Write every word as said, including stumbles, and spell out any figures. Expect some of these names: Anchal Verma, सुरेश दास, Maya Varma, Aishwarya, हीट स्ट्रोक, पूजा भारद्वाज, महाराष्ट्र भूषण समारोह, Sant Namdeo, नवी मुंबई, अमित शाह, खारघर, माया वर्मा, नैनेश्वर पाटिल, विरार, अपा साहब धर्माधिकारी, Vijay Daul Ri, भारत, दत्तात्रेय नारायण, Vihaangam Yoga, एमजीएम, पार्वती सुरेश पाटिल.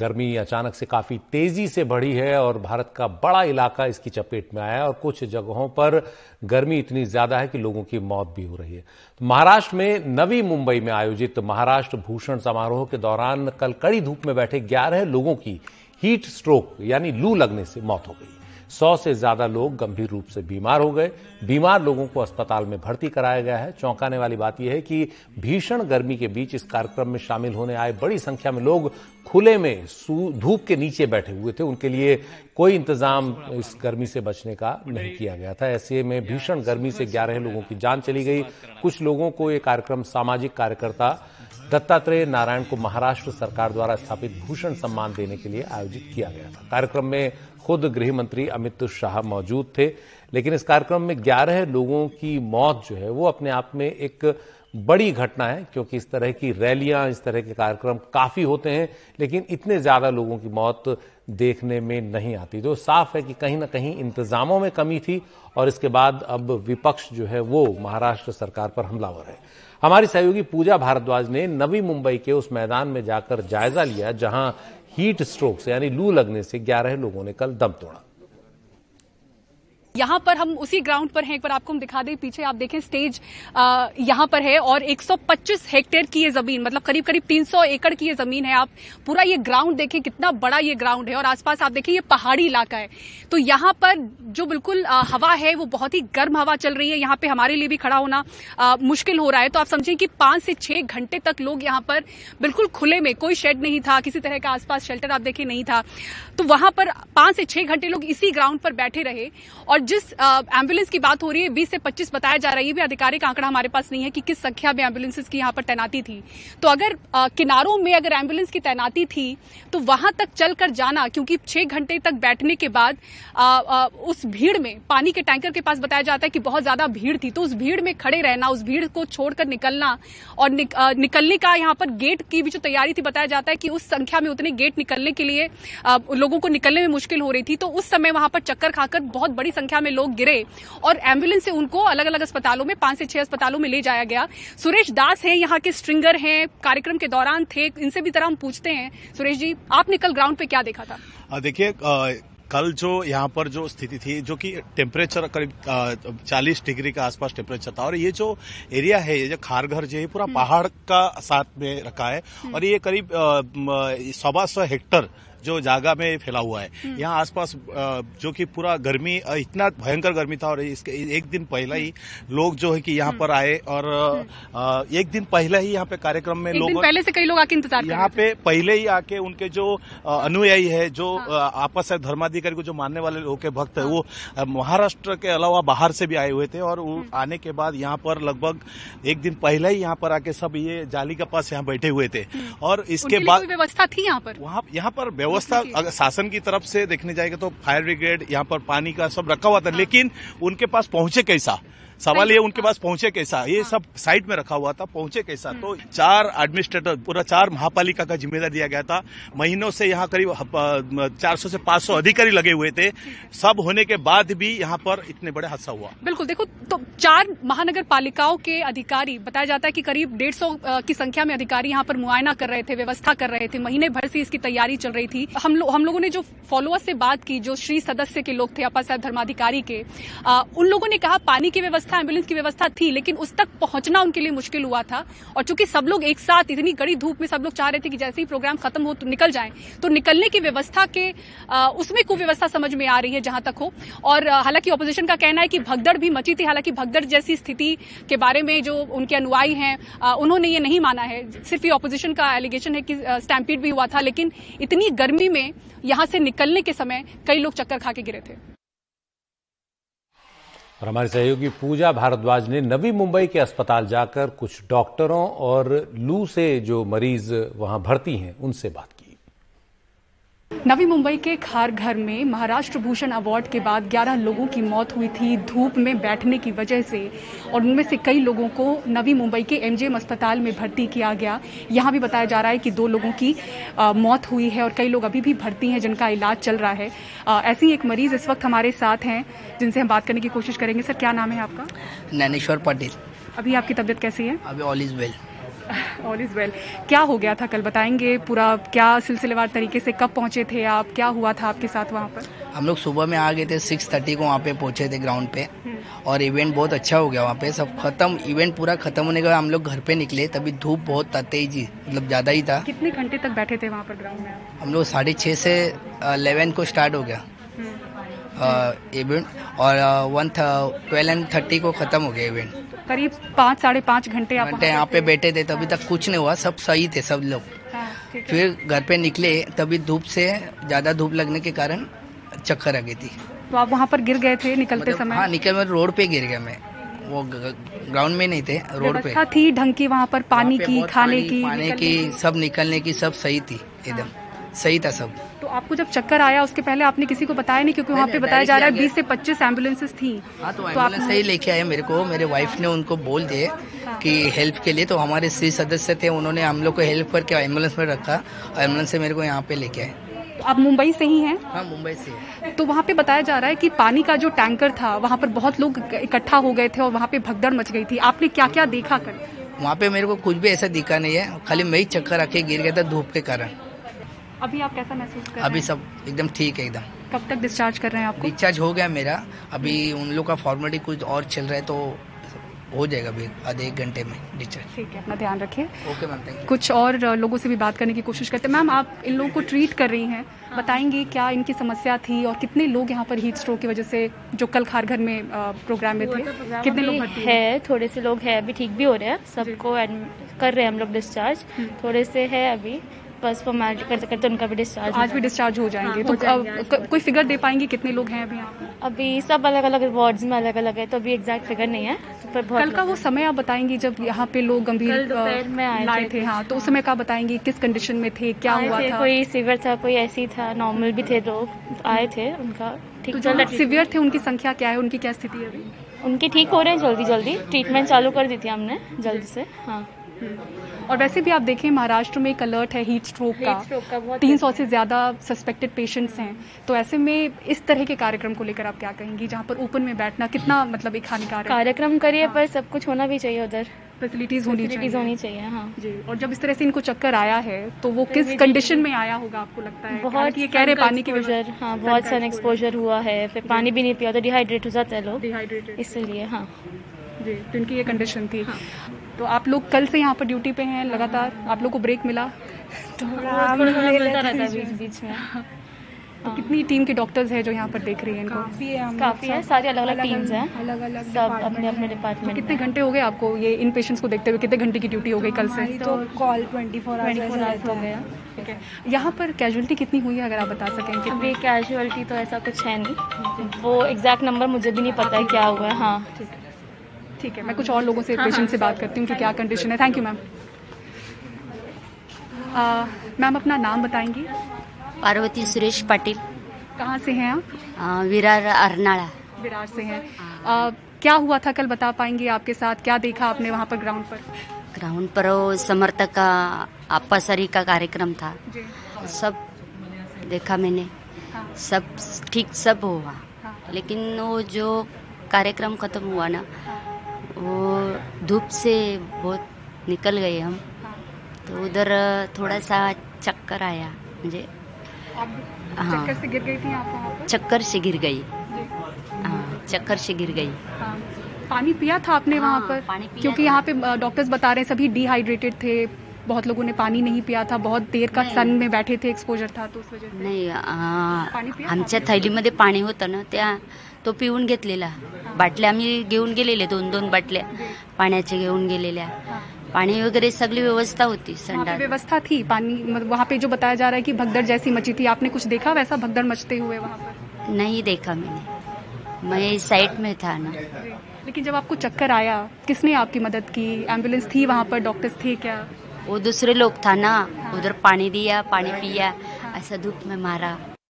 गर्मी अचानक से काफी तेजी से बढ़ी है और भारत का बड़ा इलाका इसकी चपेट में आया है और कुछ जगहों पर गर्मी इतनी ज्यादा है कि लोगों की मौत भी हो रही है। महाराष्ट्र में नवी मुंबई में आयोजित महाराष्ट्र भूषण समारोह के दौरान कल कड़ी धूप में बैठे ग्यारह लोगों की हीट स्ट्रोक यानी लू लगने से मौत हो गई। सौ से ज्यादा लोग गंभीर रूप से बीमार हो गए। बीमार लोगों को अस्पताल में भर्ती कराया गया है। चौंकाने वाली बात यह है कि भीषण गर्मी के बीच इस कार्यक्रम में शामिल होने आए बड़ी संख्या में लोग खुले में धूप के नीचे बैठे हुए थे। उनके लिए कोई इंतजाम इस गर्मी से बचने का नहीं किया गया था। ऐसे में भीषण गर्मी से ग्यारह लोगों की जान चली गई। कुछ लोगों को ये कार्यक्रम सामाजिक कार्यकर्ता दत्तात्रेय नारायण को महाराष्ट्र सरकार द्वारा स्थापित भूषण सम्मान देने के लिए आयोजित किया गया था। कार्यक्रम में खुद गृह मंत्री अमित शाह मौजूद थे, लेकिन इस कार्यक्रम में ग्यारह लोगों की मौत जो है वो अपने आप में एक बड़ी घटना है, क्योंकि इस तरह की रैलियां, इस तरह के कार्यक्रम काफी होते हैं, लेकिन इतने ज्यादा लोगों की मौत देखने में नहीं आती। तो साफ है कि कहीं ना कहीं इंतजामों में कमी थी और इसके बाद अब विपक्ष जो है वो महाराष्ट्र सरकार पर हमलावर है। हमारी सहयोगी पूजा भारद्वाज ने नवी मुंबई के उस मैदान में जाकर जायजा लिया जहां हीट स्ट्रोक से यानी लू लगने से ग्यारह लोगों ने कल दम तोड़ा। यहाँ पर हम उसी ग्राउंड पर हैं, एक बार आपको हम दिखा दें। पीछे आप देखें स्टेज यहाँ पर है और एक सौ पच्चीस हेक्टेयर की ये जमीन, मतलब करीब करीब तीन सौ एकड़ की ये जमीन है। आप पूरा ये ग्राउंड देखें, कितना बड़ा ये ग्राउंड है और आसपास आप देखें ये पहाड़ी इलाका है। तो यहाँ पर जो बिल्कुल आ, हवा है वो बहुत ही गर्म हवा चल रही है। यहाँ पे हमारे लिए भी खड़ा होना आ, मुश्किल हो रहा है। तो आप समझें कि पांच से छह घंटे तक लोग यहाँ पर बिल्कुल खुले में, कोई शेड नहीं था, किसी तरह का आसपास शेल्टर आप देखें नहीं था। तो वहां पर पांच से छह घंटे लोग इसी ग्राउंड पर बैठे रहे। और जिस एम्बुलेंस की बात हो रही है बीस से पच्चीस बताया जा रहा है, ये भी आधिकारिक आंकड़ा हमारे पास नहीं है कि किस संख्या में एम्बुलेंसेस की यहाँ पर तैनाती थी। तो अगर आ, किनारों में अगर एम्बुलेंस की तैनाती थी तो वहां तक चलकर जाना, क्योंकि छह घंटे तक बैठने के बाद आ, आ, उस भीड़ में, पानी के टैंकर के पास बताया जाता है कि बहुत ज्यादा भीड़ थी, तो उस भीड़ में खड़े रहना, उस भीड़ को छोड़कर निकलना और निक, आ, निकलने का यहाँ पर गेट की भी जो तैयारी थी, बताया जाता है कि उस संख्या में उतने गेट निकलने के लिए आ, लोगों को निकलने में मुश्किल हो रही थी। तो उस समय वहां पर चक्कर खाकर बहुत बड़ी संख्या में लोग गिरे और एम्बुलेंस से उनको अलग अलग अस्पतालों में, पांच से छह अस्पतालों में ले जाया गया। सुरेश दास हैं, यहाँ के स्ट्रिंगर हैं, कार्यक्रम के दौरान थे, इनसे भी तरह हम पूछते हैं। सुरेश जी, आपने कल ग्राउंड पे क्या देखा था? देखिए, कल जो यहाँ पर जो स्थिति थी, जो कि टेम्परेचर करीब चालीस डिग्री के आसपास टेम्परेचर था और ये जो एरिया है, ये जो खारघर जो है पूरा पहाड़ का साथ में रखा है और ये करीब सवा सौ हेक्टर जो जगह में फैला हुआ है। यहाँ आसपास जो कि पूरा गर्मी, इतना भयंकर गर्मी था और इसके एक दिन पहला ही लोग जो है कि यहाँ पर आए और एक दिन पहले ही यहाँ पे कार्यक्रम में लोग पहले से कई लोग आके इंतजार, यहाँ पे पहले ही आके उनके जो अनुयायी है, जो आपस में धर्माधिकारी को जो मानने वाले लोग के भक्त है, वो महाराष्ट्र के अलावा बाहर से भी आए हुए थे और आने के बाद यहाँ पर लगभग एक दिन पहले ही यहाँ पर आके सब ये जाली के पास यहाँ बैठे हुए थे। और इसके बाद व्यवस्था थी यहाँ पर, वहाँ यहाँ पर व्यवस्था अगर शासन की तरफ से देखने जाएगा तो फायर ब्रिगेड यहाँ पर, पानी का सब रखा हुआ था, लेकिन उनके पास पहुंचे कैसा सवाल, ये उनके पास पहुंचे कैसा, ये सब साइड में रखा हुआ था, पहुंचे कैसा। तो चार एडमिनिस्ट्रेटर, पूरा चार महापालिका का जिम्मेदार दिया गया था। महीनों से यहाँ करीब चार सौ से पांच सौ अधिकारी लगे हुए थे। सब होने के बाद भी यहाँ पर इतने बड़े हादसा हुआ। बिल्कुल देखो, तो चार महानगर पालिकाओं के अधिकारी, बताया जाता है कि करीब डेढ़ सौ की संख्या में अधिकारी यहाँ पर मुआयना कर रहे थे, व्यवस्था कर रहे थे, महीने भर से इसकी तैयारी चल रही थी। हम लो, हम लोगों ने जो फॉलोअर्स से बात की, जो श्री सदस्य के लोग थे अपा साहब धर्माधिकारी के, उन लोगों ने कहा पानी की व्यवस्था, एम्बुलेंस की व्यवस्था थी, लेकिन उस तक पहुंचना उनके लिए मुश्किल हुआ था। और चूंकि सब लोग एक साथ इतनी कड़ी धूप में, सब लोग चाह रहे थे कि जैसे ही प्रोग्राम खत्म हो तो निकल जाएं, तो निकलने की व्यवस्था के आ, उसमें कुव्यवस्था समझ में आ रही है जहां तक हो। और हालांकि ऑपोजिशन का कहना है कि भगदड़ भी मची थी, हालांकि भगदड़ जैसी स्थिति के बारे में जो उनके अनुयायी हैं उन्होंने ये नहीं माना है। सिर्फ ये ऑपोजिशन का एलिगेशन है कि स्टैम्पीड भी हुआ था, लेकिन इतनी गर्मी में यहां से निकलने के समय कई लोग चक्कर खा के गिरे थे। और हमारे सहयोगी पूजा भारद्वाज ने नवी मुंबई के अस्पताल जाकर कुछ डॉक्टरों और लू से जो मरीज वहां भर्ती हैं उनसे बात की। नवी मुंबई के खारघर में महाराष्ट्र भूषण अवार्ड के बाद ग्यारह लोगों की मौत हुई थी धूप में बैठने की वजह से, और उनमें से कई लोगों को नवी मुंबई के एमजीएम अस्पताल में भर्ती किया गया। यहाँ भी बताया जा रहा है कि दो लोगों की आ, मौत हुई है और कई लोग अभी भी भर्ती हैं जिनका इलाज चल रहा है। आ, ऐसी एक मरीज इस वक्त हमारे साथ हैं जिनसे हम बात करने की कोशिश करेंगे। सर, क्या नाम है आपका? नैनेश्वर पाटिल। अभी आपकी तबीयत कैसी है? अभी all is well. All is well. क्या हो गया था कल, बताएंगे पूरा, क्या सिलसिलेवार तरीके से कब पहुंचे थे आप, क्या हुआ था आपके साथ वहां पर? हम लोग सुबह में आ गए थे, सिक्स थर्टी को वहाँ पे पहुंचे थे ग्राउंड पे, और इवेंट बहुत अच्छा हो गया वहाँ पे। सब खत्म, इवेंट पूरा खत्म होने के बाद हम लोग घर पे निकले, तभी धूप बहुत तेजी, मतलब ज्यादा ही था। कितने घंटे तक बैठे थे वहाँ पर ग्राउंड में? हम लोग साढ़े छः से अलेवन को स्टार्ट हो गया इवेंट और वन ट्वेल्व एंड थर्टी को खत्म हो गया इवेंट। करीब पाँच साढ़े पाँच घंटे आप घंटे यहाँ पे बैठे थे, तभी तक कुछ नहीं हुआ, सब सही थे सब लोग। फिर घर पे निकले, तभी धूप से ज्यादा धूप लगने के कारण चक्कर आ गई थी। तो आप वहाँ पर गिर गए थे निकलते मतलब, समय? हाँ, निकल मैं रोड पे गिर गया मैं, वो ग्राउंड में नहीं थे, रोड पे थी। ढंग की वहाँ पर पानी की, खाने की, पानी की, सब निकलने की सब सही थी, एकदम सही था सब। तो आपको जब चक्कर आया उसके पहले आपने किसी को बताया नहीं, क्योंकि वहाँ पे बताया जा रहा है बीस से पच्चीस एम्बुलेंसेस थी। आ, तो, तो आप सही लेके आए मेरे को, मेरे वाइफ ने उनको बोल दिए कि हेल्प के लिए, तो हमारे श्री सदस्य थे, उन्होंने हम लोग को हेल्प करके एम्बुलेंस में रखा और एम्बुलेंस से मेरे को यहाँ पे लेके आए। आप मुंबई से ही हैं? हाँ, मुंबई से। तो वहाँ पे बताया जा रहा है कि पानी का जो टैंकर था वहाँ पर बहुत लोग इकट्ठा हो गए थे और वहाँ पे भगदड़ मच गई थी। आपने क्या क्या देखा कल वहाँ पे? मेरे को कुछ भी ऐसा दिखा नहीं है, खाली मैं ही चक्कर आके गिर गया था धूप के कारण। अभी आप कैसा महसूस कर रहे हैं? अभी सब एकदम ठीक है एकदम। कब तक डिस्चार्ज कर रहे हैं आप? डिस्चार्ज हो गया मेरा, अभी उन लोग का फॉर्मेलिटी कुछ और चल रहा है, तो हो जाएगा अभी आधे एक घंटे में डिस्चार्ज। ठीक है, अपना ध्यान रखिए। Okay ma'am, thank you. कुछ और लोगों से भी बात करने की कोशिश करते हैं। मैम, आप इन लोगों को ट्रीट कर रही हैं, बताएंगे क्या इनकी समस्या थी और कितने लोग यहाँ पर हीट स्ट्रोक की वजह से जो कल खारघर में प्रोग्राम में थे, कितने लोग हैं? थोड़े से लोग हैं, अभी ठीक भी हो रहे हैं, सबको कर रहे हैं हम लोग डिस्चार्ज, थोड़े से है अभी बस फॉर्मेलिटी करते करते उनका भी डिस्चार्ज। आज भी डिस्चार्ज हो जाएंगे? हाँ, तो जाएंगे, कोई फिगर दे पाएंगे कितने लोग हैं अभी यहाँ? अभी सब अलग अलग वार्ड्स में अलग अलग है, तो अभी एग्जैक्ट फिगर नहीं है। पर कल का वो समय आप बताएंगे जब यहाँ पे लोग गंभीर आए थे? हाँ, तो उस समय का बताएंगे, किस कंडीशन में थे, क्या हुआ था? कोई सीवियर था, कोई ऐसी था, नॉर्मल भी थे, लोग आए थे उनका ठीक चल। सीवियर थे उनकी संख्या क्या है, उनकी क्या स्थिति है अभी? उनके ठीक हो रहे हैं जल्दी जल्दी, ट्रीटमेंट चालू कर दी थी हमने जल्दी से। हाँ, और वैसे भी आप देखें महाराष्ट्र में एक अलर्ट है हीट स्ट्रोक का, हीट का तीन सौ से ज़्यादा सस्पेक्टेड पेशेंट्स हैं, तो ऐसे में इस तरह के कार्यक्रम को लेकर आप क्या कहेंगी, जहाँ पर ओपन में बैठना कितना मतलब एक हानिकारक कार्यक्रम करिए? हाँ, पर सब कुछ होना भी चाहिए, उधर फैसिलिटीज होनी चाहिए, होनी चाहिए। हाँ जी। और जब इस तरह से इनको चक्कर आया है तो वो किस कंडीशन में आया होगा आपको लगता है? बहुत, ये कह रहे पानी की वजह। हाँ, बहुत सन एक्सपोजर हुआ है, फिर पानी भी नहीं पिया तो डिहाइड्रेट हो जाता है लोग, इसलिए। हाँ जी, तो इनकी ये कंडीशन थी। तो आप लोग कल से यहाँ पर ड्यूटी पे हैं लगातार, आप लोग को ब्रेक मिला? थोड़ा मिलता रहता है बीच बीच में। तो कितनी टीम के डॉक्टर्स हैं जो यहाँ पर देख रही हैं इनको? काफी है, काफी है, सारी अलग अलग टीम्स हैं, अलग अलग सब अपने अपने डिपार्टमेंट। कितने घंटे हो गए आपको ये इन पेशेंट्स को देखते हुए, कितने घंटे की ड्यूटी हो गई कल से? तो कॉल ट्वेंटी फोर आवर्स हो गया। ठीक है, यहाँ पर कैजुअलिटी कितनी हुई है अगर आप बता सकें? अभी कैजुअलिटी तो ऐसा कुछ है नहीं, वो एग्जैक्ट नंबर मुझे भी नहीं पता है क्या हुआ है। हाँ ठीक है, ठीक है, मैं कुछ और लोगों से पेशेंट से बात करती हूँ कि क्या कंडीशन है। Thank you ma'am. मैम, अपना नाम बताएंगी? पार्वती सुरेश पाटिल। कहाँ से हैं आप? विरार अर्नाड़ा। विरार से हैं। आ, क्या हुआ था कल बता पाएंगे आपके साथ, क्या देखा आपने वहाँ पर ग्राउंड पर? ग्राउंड पर वो समर्थक का आपासरी का कार्यक्रम था, सब देखा मैंने, सब ठीक सब हुआ, लेकिन वो जो कार्यक्रम खत्म हुआ ना, वो धूप से बहुत निकल गए हम, तो उधर थोड़ा सा चक्कर आया मुझे। हाँ, चक्कर से गिर गई थी आप? चक्कर से गिर गई। हाँ, चक्कर से गिर गई। पानी पिया था आपने? हाँ, वहाँ पर पानी पिया, क्योंकि यहाँ पे डॉक्टर्स बता रहे हैं सभी डिहाइड्रेटेड थे, बहुत लोगों ने पानी नहीं पिया था, बहुत देर का सन में बैठे थे, एक्सपोजर था, तो उस वजह से नहीं। आमच्या थैलीमध्ये पाणी होतं ना, त्या तो पिऊन घेतलेला, बाटल्या आम्ही घेऊन गेलेले, दोन दोन बाटल्या पाण्याचे घेऊन गेलेल्या, पानी वगैरह सगली व्यवस्था होती, संडा व्यवस्था थी पानी। मतलब वहाँ पे जो बताया जा रहा है कि भगदड़ जैसी मची थी, आपने कुछ देखा वैसा भगदड़ मचते हुए वहाँ पर? नहीं देखा मैंने, मैं साइड में था ना। लेकिन जब आपको चक्कर आया किसने आपकी मदद की, एम्बुलेंस थी वहाँ पर, डॉक्टर्स थे क्या? वो दूसरे लोग था ना, उधर पानी दिया, पानी पिया, ऐसा धूप में मारा।